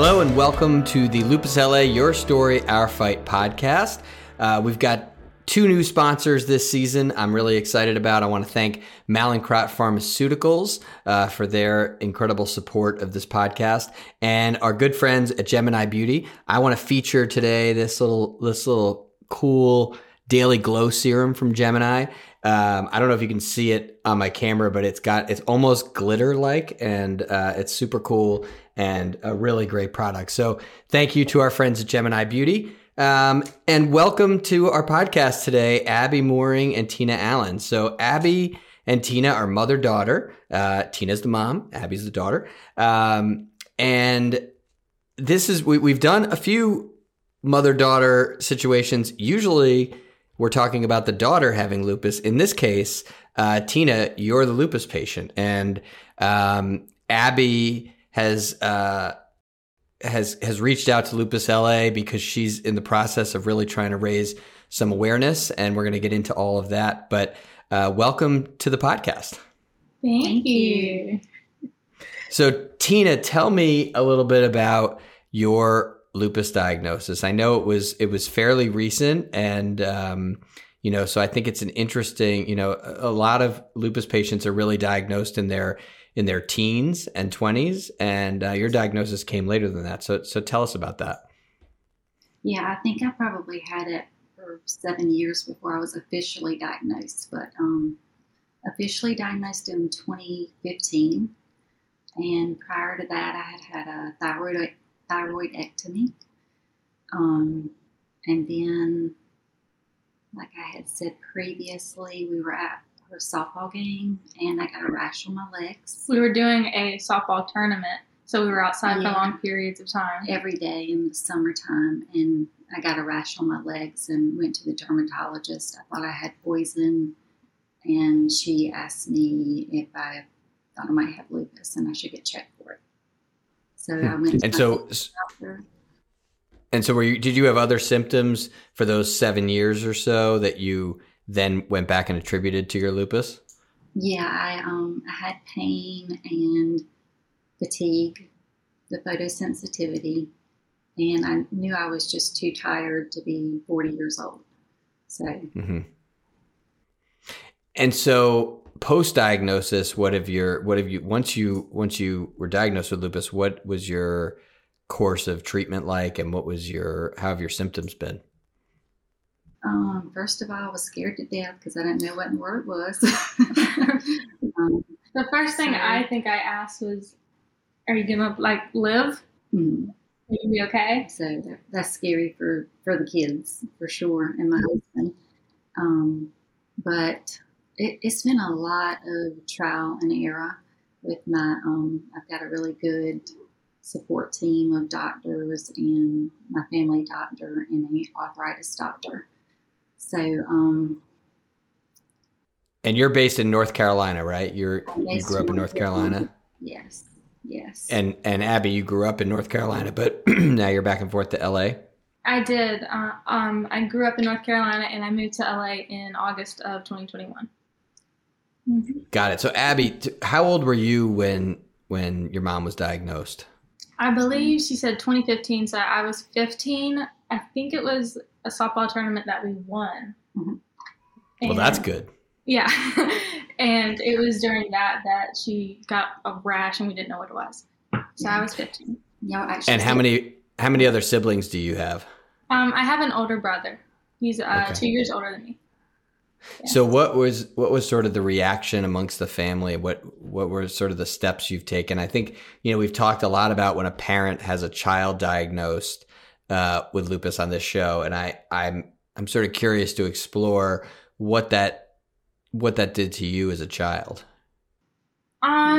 Hello and welcome to the Lupus LA, Your Story, Our Fight podcast. We've got two new sponsors this season I'm really excited about. I want to thank Mallinckrodt Pharmaceuticals for their incredible support of this podcast, and our good friends at Gemini Beauty. I want to feature today this little cool Daily Glow Serum from Gemini. I don't know if you can see it on my camera, but it's almost glitter-like, and it's super cool and a really great product. So thank you to our friends at Gemini Beauty. And welcome to our podcast today, Abby Mooring and Tina Allen. So Abby and Tina are mother-daughter. Tina's the mom, Abby's the daughter. And this is, we've done a few mother-daughter situations. Usually we're talking about the daughter having lupus. In this case, Tina, you're the lupus patient, and Abby has reached out to Lupus LA because she's in the process of really trying to raise some awareness, and we're going to get into all of that. But welcome to the podcast. Thank you. So Tina, tell me a little bit about your lupus diagnosis. I know it was fairly recent, and so I think it's an interesting, a lot of lupus patients are really diagnosed in their teens and 20s, and your diagnosis came later than that. So tell us about that. Yeah, I think I probably had it for 7 years before I was officially diagnosed, but officially diagnosed in 2015. And prior to that, I had a thyroidectomy. And then, like I had said previously, we were at a softball game, and I got a rash on my legs. We were doing a softball tournament, so we were outside for long periods of time. Every day in the summertime, and I got a rash on my legs and went to the dermatologist. I thought I had poison, and she asked me if I thought I might have lupus and I should get checked for it. So I went to doctor. And so did you have other symptoms for those 7 years or so that you then went back and attributed to your lupus? Yeah, I had pain and fatigue, the photosensitivity, and I knew I was just too tired to be 40 years old. So, And so post-diagnosis, once you were diagnosed with lupus, what was your course of treatment like, and how have your symptoms been? First of all, I was scared to death because I didn't know what in the world it was. The first thing I think I asked was, are you going to live? Mm-hmm. Are you going to be okay? So that's scary for the kids, for sure, and my husband. But it's been a lot of trial and error with my, I've got a really good support team of doctors and my family doctor and an arthritis doctor. So, and you're based in North Carolina, right? You grew up in North Carolina. Yes. Yes. And Abby, you grew up in North Carolina, but now you're back and forth to LA. I did. I grew up in North Carolina and I moved to LA in August of 2021. Mm-hmm. Got it. So Abby, how old were you when your mom was diagnosed? I believe she said 2015. So I was 15. I think it was a softball tournament that we won. Mm-hmm. Well, that's good. Yeah. And it was during that she got a rash and we didn't know what it was. So I was 15. No, actually. And how many other siblings do you have? I have an older brother. He's 2 years older than me. Yeah. So what was sort of the reaction amongst the family? What were sort of the steps you've taken? I think, we've talked a lot about when a parent has a child diagnosed with lupus on this show, and I'm sort of curious to explore what that did to you as a child. For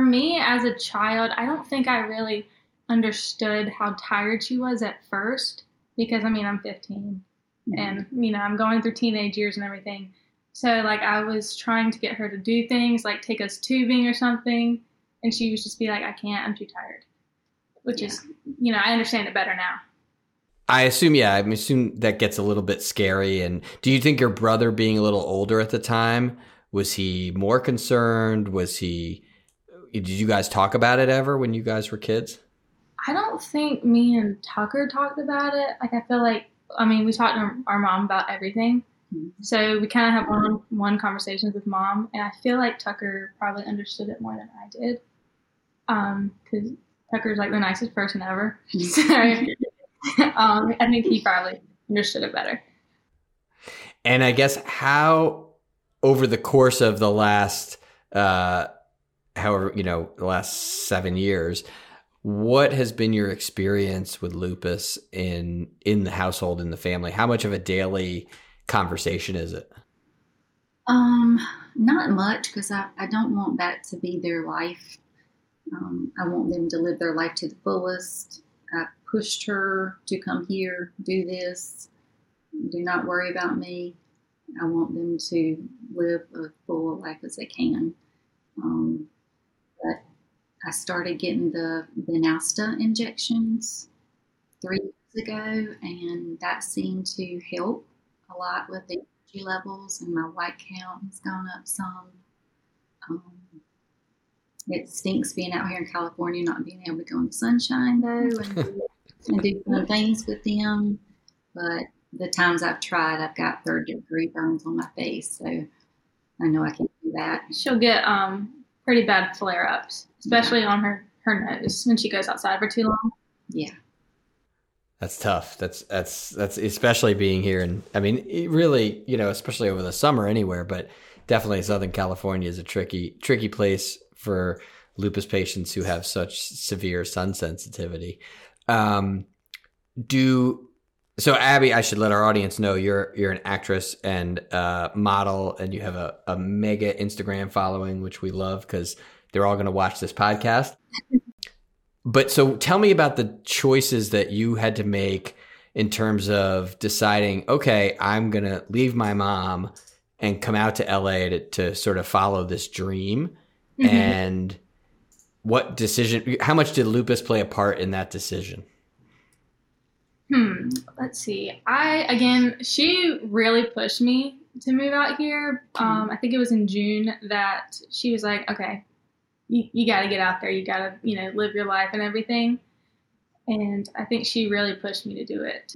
me as a child, I don't think I really understood how tired she was at first, because I'm 15 and I'm going through teenage years and everything. So I was trying to get her to do things like take us tubing or something, and she would just be like, I can't, I'm too tired. Which is, I understand it better now. I assume, that gets a little bit scary. And do you think your brother, being a little older at the time, was he more concerned? Did you guys talk about it ever when you guys were kids? I don't think me and Tucker talked about it. Like, I feel like, I mean, we talked to our mom about everything. Mm-hmm. So we kind of have one-on-one conversations with mom, and I feel like Tucker probably understood it more than I did. Because Tucker's like the nicest person ever. Mm-hmm. So I think he probably understood it better. And I guess how over the course of the last, the last 7 years, what has been your experience with lupus in the household, in the family? How much of a daily conversation is it? Not much, because I don't want that to be their life. I want them to live their life to the fullest. I pushed her to come here, do this, do not worry about me. I want them to live as full a life as they can. But I started getting the Venasta injections 3 years ago, and that seemed to help a lot with the energy levels, and my white count has gone up some. It stinks being out here in California, not being able to go in the sunshine, though, and do fun things with them. But the times I've tried, I've got third-degree burns on my face, so I know I can't do that. She'll get pretty bad flare-ups, especially on her nose when she goes outside for too long. Yeah. That's tough. That's especially being here. And I mean, it really, especially over the summer anywhere, but definitely Southern California is a tricky place for lupus patients who have such severe sun sensitivity. So Abby, I should let our audience know you're an actress and model, and you have a mega Instagram following, which we love because they're all going to watch this podcast. But so tell me about the choices that you had to make in terms of deciding, okay, I'm going to leave my mom and come out to LA to sort of follow this dream. Mm-hmm. And what decision, how much did lupus play a part in that decision? Let's see. She really pushed me to move out here. I think it was in June that she was like, okay, you got to get out there. You got to, live your life and everything. And I think she really pushed me to do it.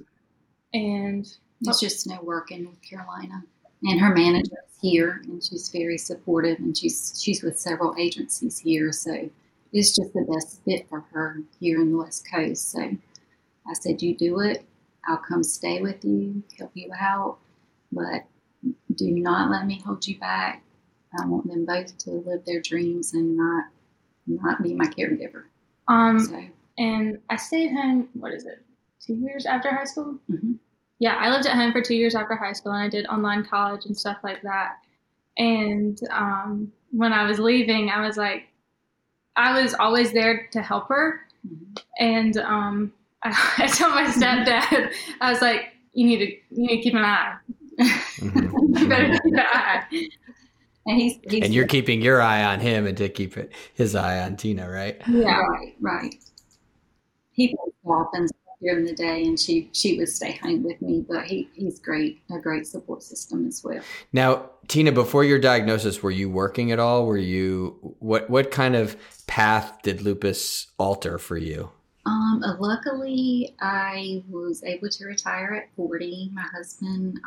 And it's just no work in North Carolina. And her manager is here, and she's very supportive, and she's with several agencies here. So it's just the best fit for her here in the West Coast. So I said, you do it. I'll come stay with you, help you out, but do not let me hold you back. I want them both to live their dreams and not be my caregiver. And I stayed home, 2 years after high school? Mm-hmm. Yeah, I lived at home for 2 years after high school, and I did online college and stuff like that. And when I was leaving, I was always there to help her. Mm-hmm. And I told my stepdad, I was like, you need to keep an eye. Mm-hmm. You better keep an eye. And he's you're keeping your eye on him, and to keep his eye on Tina, right? Yeah, right. He plays golf and stuff during the day, and she would stay home with me. But he's great, a great support system as well. Now, Tina, before your diagnosis, were you working at all? What kind of path did lupus alter for you? Luckily, I was able to retire at 40. My husband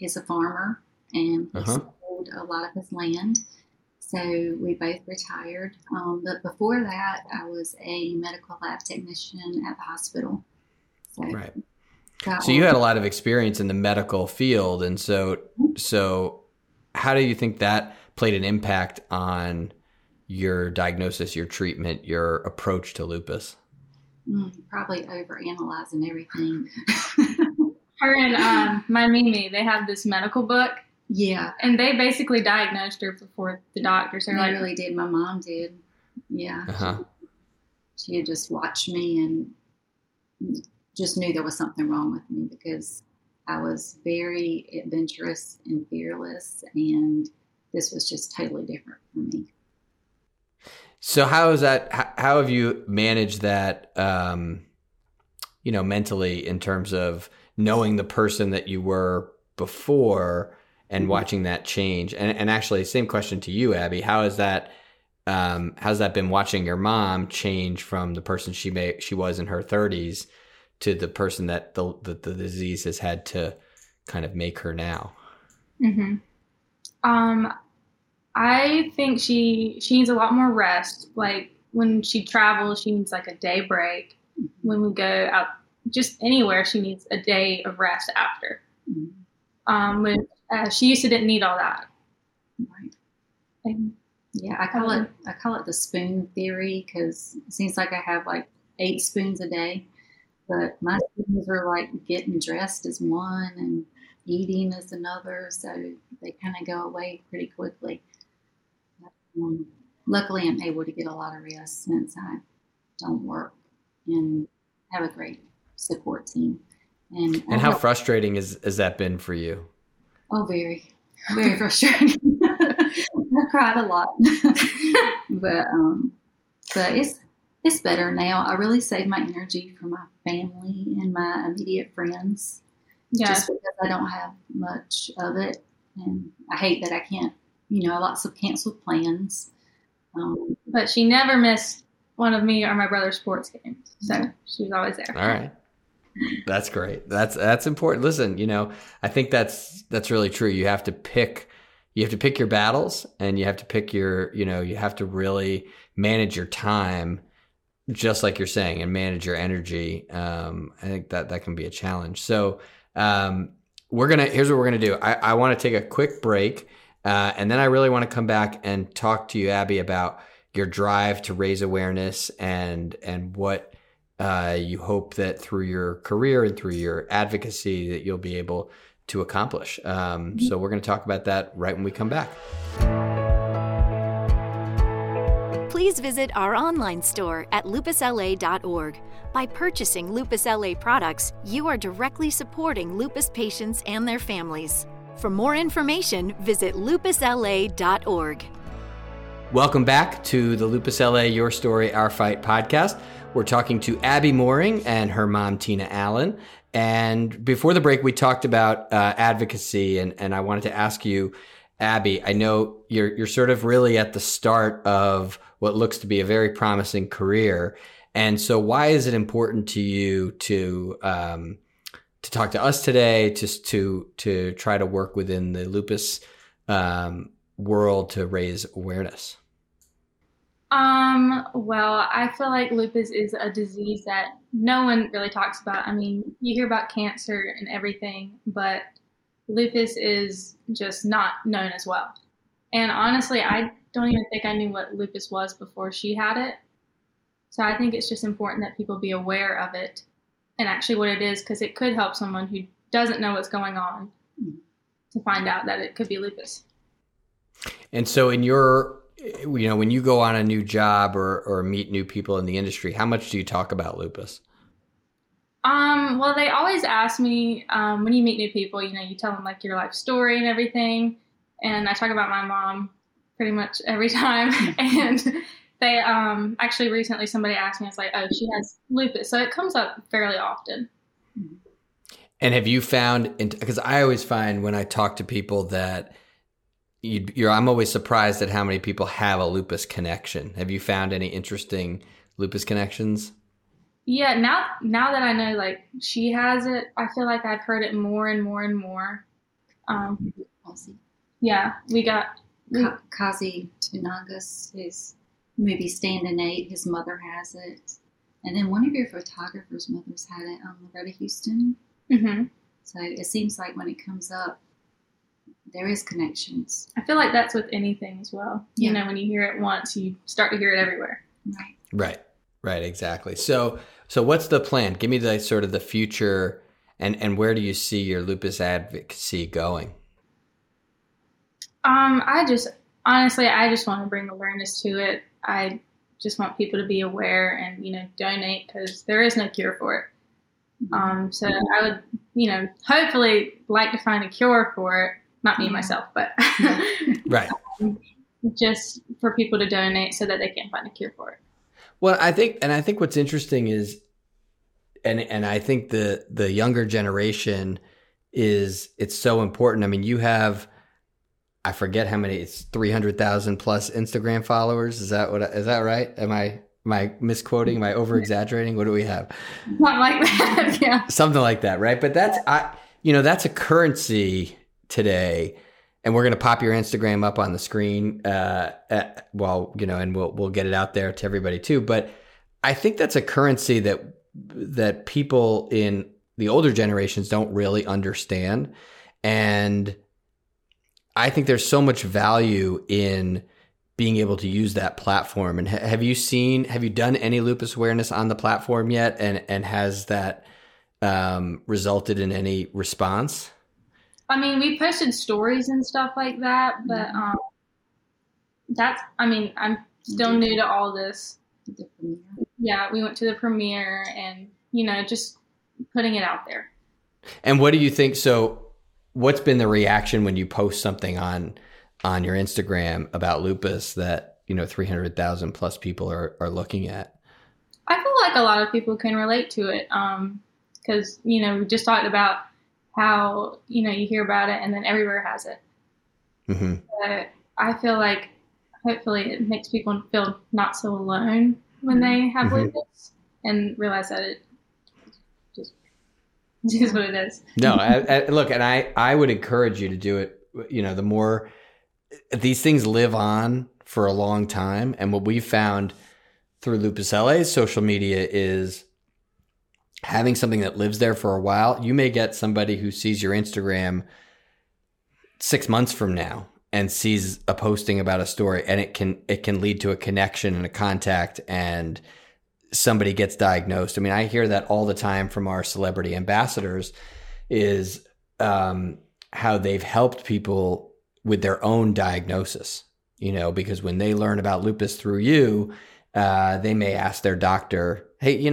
is a farmer, and he's a lot of his land, so we both retired. But before that, I was a medical lab technician at the hospital. So, right. So you had a lot of experience in the medical field, and so how do you think that played an impact on your diagnosis, your treatment, your approach to lupus? Probably overanalyzing everything. Her and my Mimi, they have this medical book. Yeah. And they basically diagnosed her before the doctors. They really did. My mom did. Yeah. Uh-huh. She had just watched me and just knew there was something wrong with me, because I was very adventurous and fearless, and this was just totally different for me. So how have you managed that, mentally, in terms of knowing the person that you were before and watching that change? And actually, same question to you, Abby. How has that how's that been watching your mom change from the person she was in her 30s to the person that the disease has had to kind of make her now? Mm-hmm. I think she needs a lot more rest. Like when she travels, she needs like a day break. When we go out, just anywhere, she needs a day of rest after. Mm-hmm. She used to didn't need all that. Right. And, yeah, I call it the spoon theory, because it seems like I have like 8 spoons a day, but my spoons are like getting dressed as one and eating as another, so they kind of go away pretty quickly. Luckily, I'm able to get a lot of rest since I don't work and have a great support team. And how frustrating has that been for you? Oh, very, very frustrating. I cried a lot, but it's better now. I really save my energy for my family and my immediate friends, just because I don't have much of it, and I hate that I can't. You know, lots of canceled plans. But she never missed one of me or my brother's sports games, so she was always there. All right. That's great. That's important. Listen, you know, I think that's really true. You have to pick your battles, and you have to pick your, you know, you have to really manage your time, just like you're saying, and manage your energy. I think that can be a challenge. So here's what we're going to do. I want to take a quick break. And then I really want to come back and talk to you, Abby, about your drive to raise awareness and what you hope that through your career and through your advocacy that you'll be able to accomplish. So we're going to talk about that right when we come back. Please visit our online store at lupusla.org. By purchasing Lupus LA products, you are directly supporting lupus patients and their families. For more information, visit lupusla.org. Welcome back to the Lupus LA, Your Story, Our Fight podcast. We're talking to Abby Mooring and her mom, Tina Allen. And before the break, we talked about advocacy, and I wanted to ask you, Abby, I know you're sort of really at the start of what looks to be a very promising career. And so why is it important to you to talk to us today, to try to work within the lupus world to raise awareness? Well, I feel like lupus is a disease that no one really talks about. I mean, you hear about cancer and everything, but lupus is just not known as well. And honestly, I don't even think I knew what lupus was before she had it. So I think it's just important that people be aware of it and actually what it is, because it could help someone who doesn't know what's going on to find out that it could be lupus. And so in your, you know, when you go on a new job or meet new people in the industry, how much do you talk about lupus? Well, they always ask me, when you meet new people, you know, you tell them like your life story and everything. And I talk about my mom pretty much every time. And they, actually recently somebody asked me, I was like, oh, she has lupus. So it comes up fairly often. And have you found, because I always find when I talk to people that, I'm always surprised at how many people have a lupus connection. Have you found any interesting lupus connections? Yeah, now that I know, like, she has it, I feel like I've heard it more and more and more. Yeah, we got... Kazi Tunangas, his movie Stand and Eight, his mother has it. And then one of your photographers' mothers had it, Loretta Houston. Mm-hmm. So it seems like when it comes up, there is connections. I feel like that's with anything as well. Yeah. You know, when you hear it once, you start to hear it everywhere. Right. Exactly. So what's the plan? Give me the sort of the future and where do you see your lupus advocacy going? I just want to bring awareness to it. I just want people to be aware and, you know, donate, because there is no cure for it. So I would, you know, hopefully like to find a cure for it. Not me myself, but right. Just for people to donate so that they can find a cure for it. Well, I think what's interesting is, and I think the younger generation it's so important. I mean, you have I forget how many, it's 300,000 plus Instagram followers. Is that right? Am I misquoting? Am I over exaggerating? What do we have? Something like that. Yeah. Something like that. Right. But that's a currency today. And we're going to pop your Instagram up on the screen. And we'll get it out there to everybody too. But I think that's a currency that people in the older generations don't really understand. And I think there's so much value in being able to use that platform. And have you done any lupus awareness on the platform yet? And has that resulted in any response? I mean, we posted stories and stuff like that, but I'm still new to all this. Yeah, we went to the premiere and, just putting it out there. And what do you think? So what's been the reaction when you post something on your Instagram about lupus that, 300,000 plus people are looking at? I feel like a lot of people can relate to it because, we just talked about how, you hear about it and then everywhere has it. Mm-hmm. But I feel like hopefully it makes people feel not so alone when they have lupus and realize that it just is what it is. No, I would encourage you to do it. The more these things live on for a long time. And what we found through Lupus LA's social media is having something that lives there for a while. You may get somebody who sees your Instagram 6 months from now and sees a posting about a story, and it can lead to a connection and a contact, and somebody gets diagnosed. I mean, I hear that all the time from our celebrity ambassadors is how they've helped people with their own diagnosis, because when they learn about lupus through you, they may ask their doctor, hey,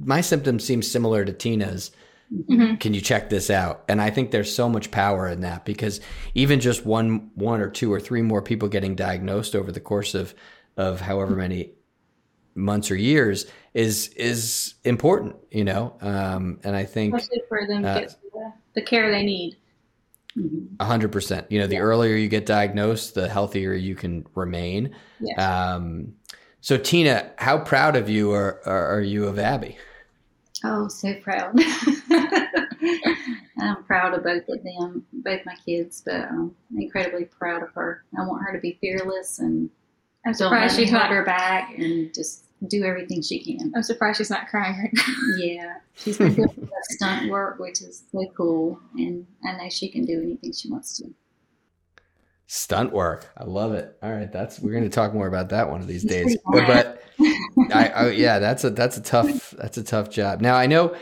my symptoms seem similar to Tina's. Mm-hmm. Can you check this out? And I think there's so much power in that, because even just one or two or three more people getting diagnosed over the course of however many months or years is important, and I think especially for them to get the care they need. 100%. The earlier you get diagnosed, the healthier you can remain. Yes. So Tina, how proud of you are you of Abby? Oh, so proud. I'm proud of both of them, both my kids, but I'm incredibly proud of her. I want her to be fearless, and I'm surprised she's not her back and just do everything she can. I'm surprised she's not crying right now. Yeah. She's been doing that stunt work, which is so cool, and I know she can do anything she wants to. Stunt work. I love it. All right. We're going to talk more about that one of these days, but that's a tough job. Now I know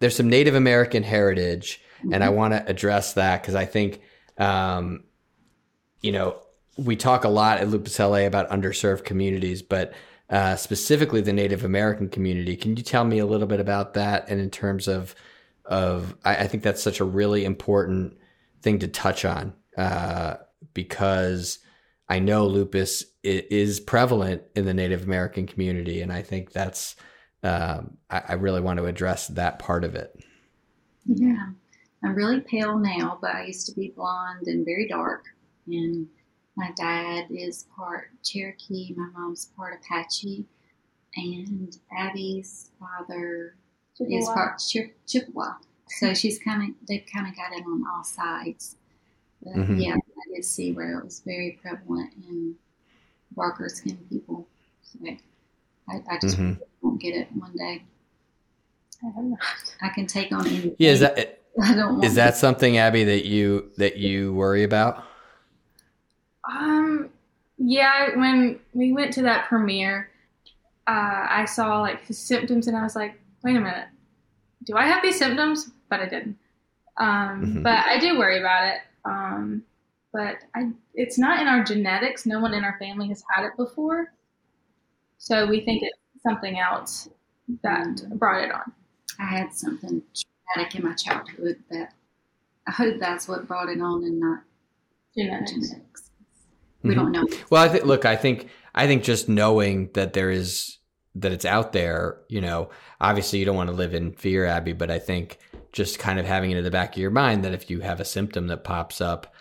there's some Native American heritage, and I want to address that, because I think, we talk a lot at Lupus LA about underserved communities, but specifically the Native American community. Can you tell me a little bit about that? And in terms of I think that's such a really important thing to touch on. Because I know lupus is prevalent in the Native American community. And I think that's, I really want to address that part of it. Yeah. I'm really pale now, but I used to be blonde and very dark. And my dad is part Cherokee. My mom's part Apache. And Abby's father is part Chippewa. So they've kind of got it on all sides. But, yeah, I did see where it was very prevalent in darker skinned people. So I just won't get it one day. I don't know. I can take on anything. Yeah, is that something, Abby, that you worry about? Yeah, when we went to that premiere, I saw his symptoms, and I was like, wait a minute, do I have these symptoms? But I didn't. But I do worry about it. But it's not in our genetics. No one in our family has had it before. So we think it's something else that brought it on. I had something traumatic in my childhood that I hope that's what brought it on, and not genetics. We don't know. Well, I think just knowing that that it's out there, obviously you don't want to live in fear, Abby, but I think just kind of having it in the back of your mind that if you have a symptom that pops up,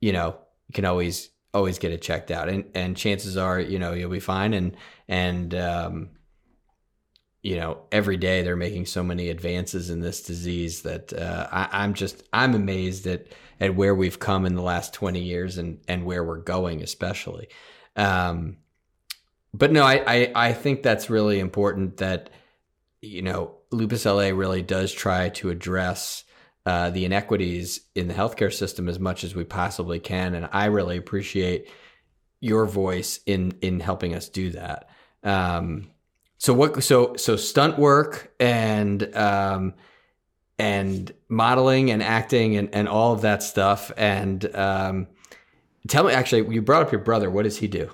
you know, you can always get it checked out, and chances are, you know, you'll be fine. And you know, every day they're making so many advances in this disease that I'm amazed at where we've come in the last 20 years and where we're going, especially. But no, I think that's really important that, you know, Lupus LA really does try to address the inequities in the healthcare system as much as we possibly can. And I really appreciate your voice in helping us do that. So stunt work and modeling and acting and all of that stuff. And tell me, actually, you brought up your brother. What does he do?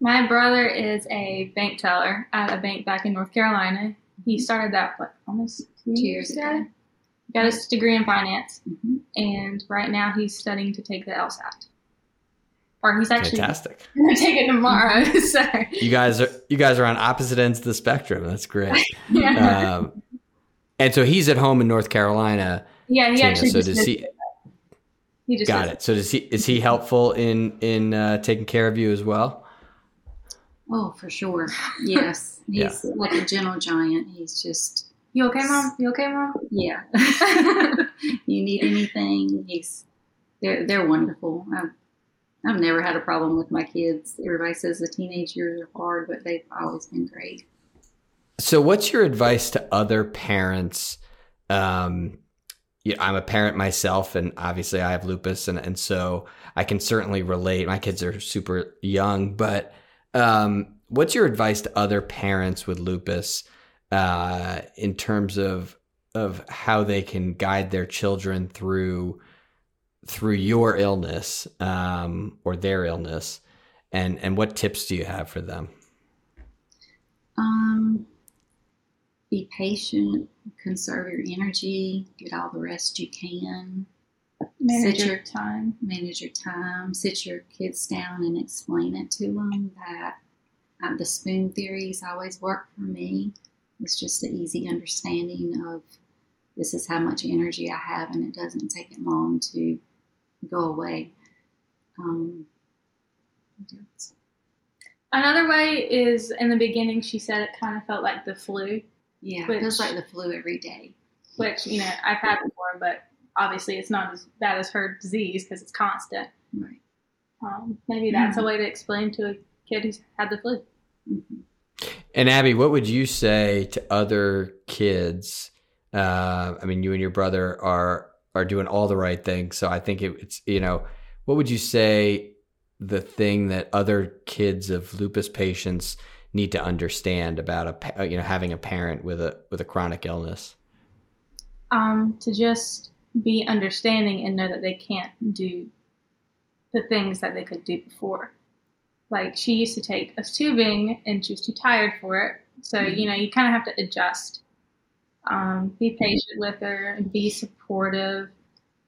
My brother is a bank teller at a bank back in North Carolina. He started that, almost 2 years ago. Got his degree in finance, mm-hmm. and right now he's studying to take the LSAT. Or he's actually going to take it tomorrow. So you guys are on opposite ends of the spectrum. That's great. Yeah. And so he's at home in North Carolina. Yeah, He just got it. So is he helpful in taking care of you as well? Oh, for sure. Yes. He's like a gentle giant. He's just. You okay, Mom? You okay, Mom? Yeah. You need anything? They're wonderful. I've never had a problem with my kids. Everybody says the teenage years are hard, but they've always been great. So what's your advice to other parents? I'm a parent myself, and obviously I have lupus, and so I can certainly relate. My kids are super young, but what's your advice to other parents with lupus? In terms of how they can guide their children through your illness or their illness, and what tips do you have for them? Be patient, conserve your energy, get all the rest you can. Manage your time. Sit your kids down and explain it to them that the spoon theories always work for me. It's just the easy understanding of this is how much energy I have, and it doesn't take it long to go away. Another way is, in the beginning, she said it kind of felt like the flu. Yeah, it feels like the flu every day. Which, you know, I've had before, but obviously it's not as bad as her disease because it's constant. Right. Maybe that's a way to explain to a kid who's had the flu. Mm-hmm. And Abby, what would you say to other kids? I mean, you and your brother are doing all the right things. So I think it's, you know, what would you say the thing that other kids of lupus patients need to understand about having a parent with a chronic illness? To just be understanding and know that they can't do the things that they could do before. Like, she used to take us tubing, and she was too tired for it. So, you know, you kind of have to adjust. Be patient with her and be supportive.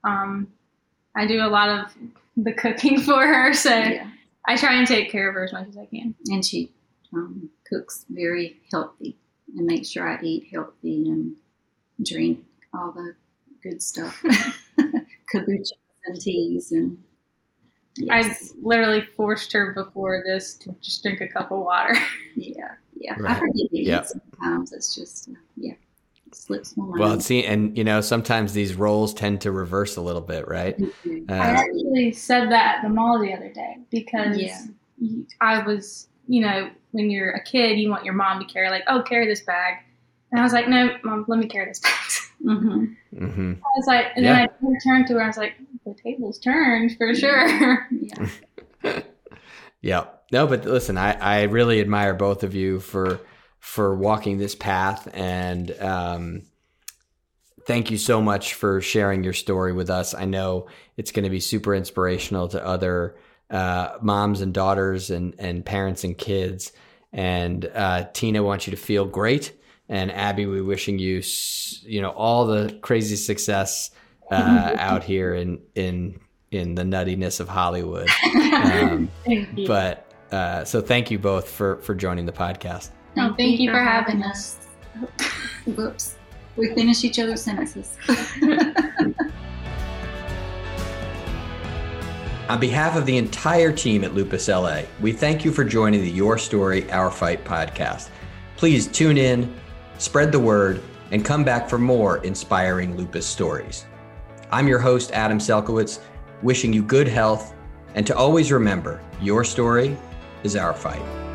I do a lot of the cooking for her, so I try and take care of her as much as I can. And she cooks very healthy and makes sure I eat healthy and drink all the good stuff. Kombucha and teas and... Yes. I literally forced her before this to just drink a cup of water. Yeah. Right. I forget it sometimes. It's just, it slips my mind. Well, see, and, you know, sometimes these roles tend to reverse a little bit, right? Mm-hmm. I actually said that at the mall the other day because I was, you know, when you're a kid, you want your mom to carry, like, oh, carry this bag. And I was like, no, Mom, let me carry this bag. Mm-hmm. Mm-hmm. I was like, and then I turned to her, I was like, the table's turned for sure. No, but listen, I really admire both of you for walking this path, and thank you so much for sharing your story with us. I know it's going to be super inspirational to other moms and daughters and parents and kids. And Tina, wants you to feel great. And Abby, we're wishing you, you know, all the crazy success out here in the nuttiness of Hollywood. But so thank you both for joining the podcast. No, thank you for having us. Whoops, we finish each other's sentences. On behalf of the entire team at Lupus LA, we thank you for joining the Your Story, Our Fight podcast. Please tune in, spread the word, and come back for more inspiring lupus stories. I'm your host, Adam Selkowitz, wishing you good health, and to always remember, your story is our fight.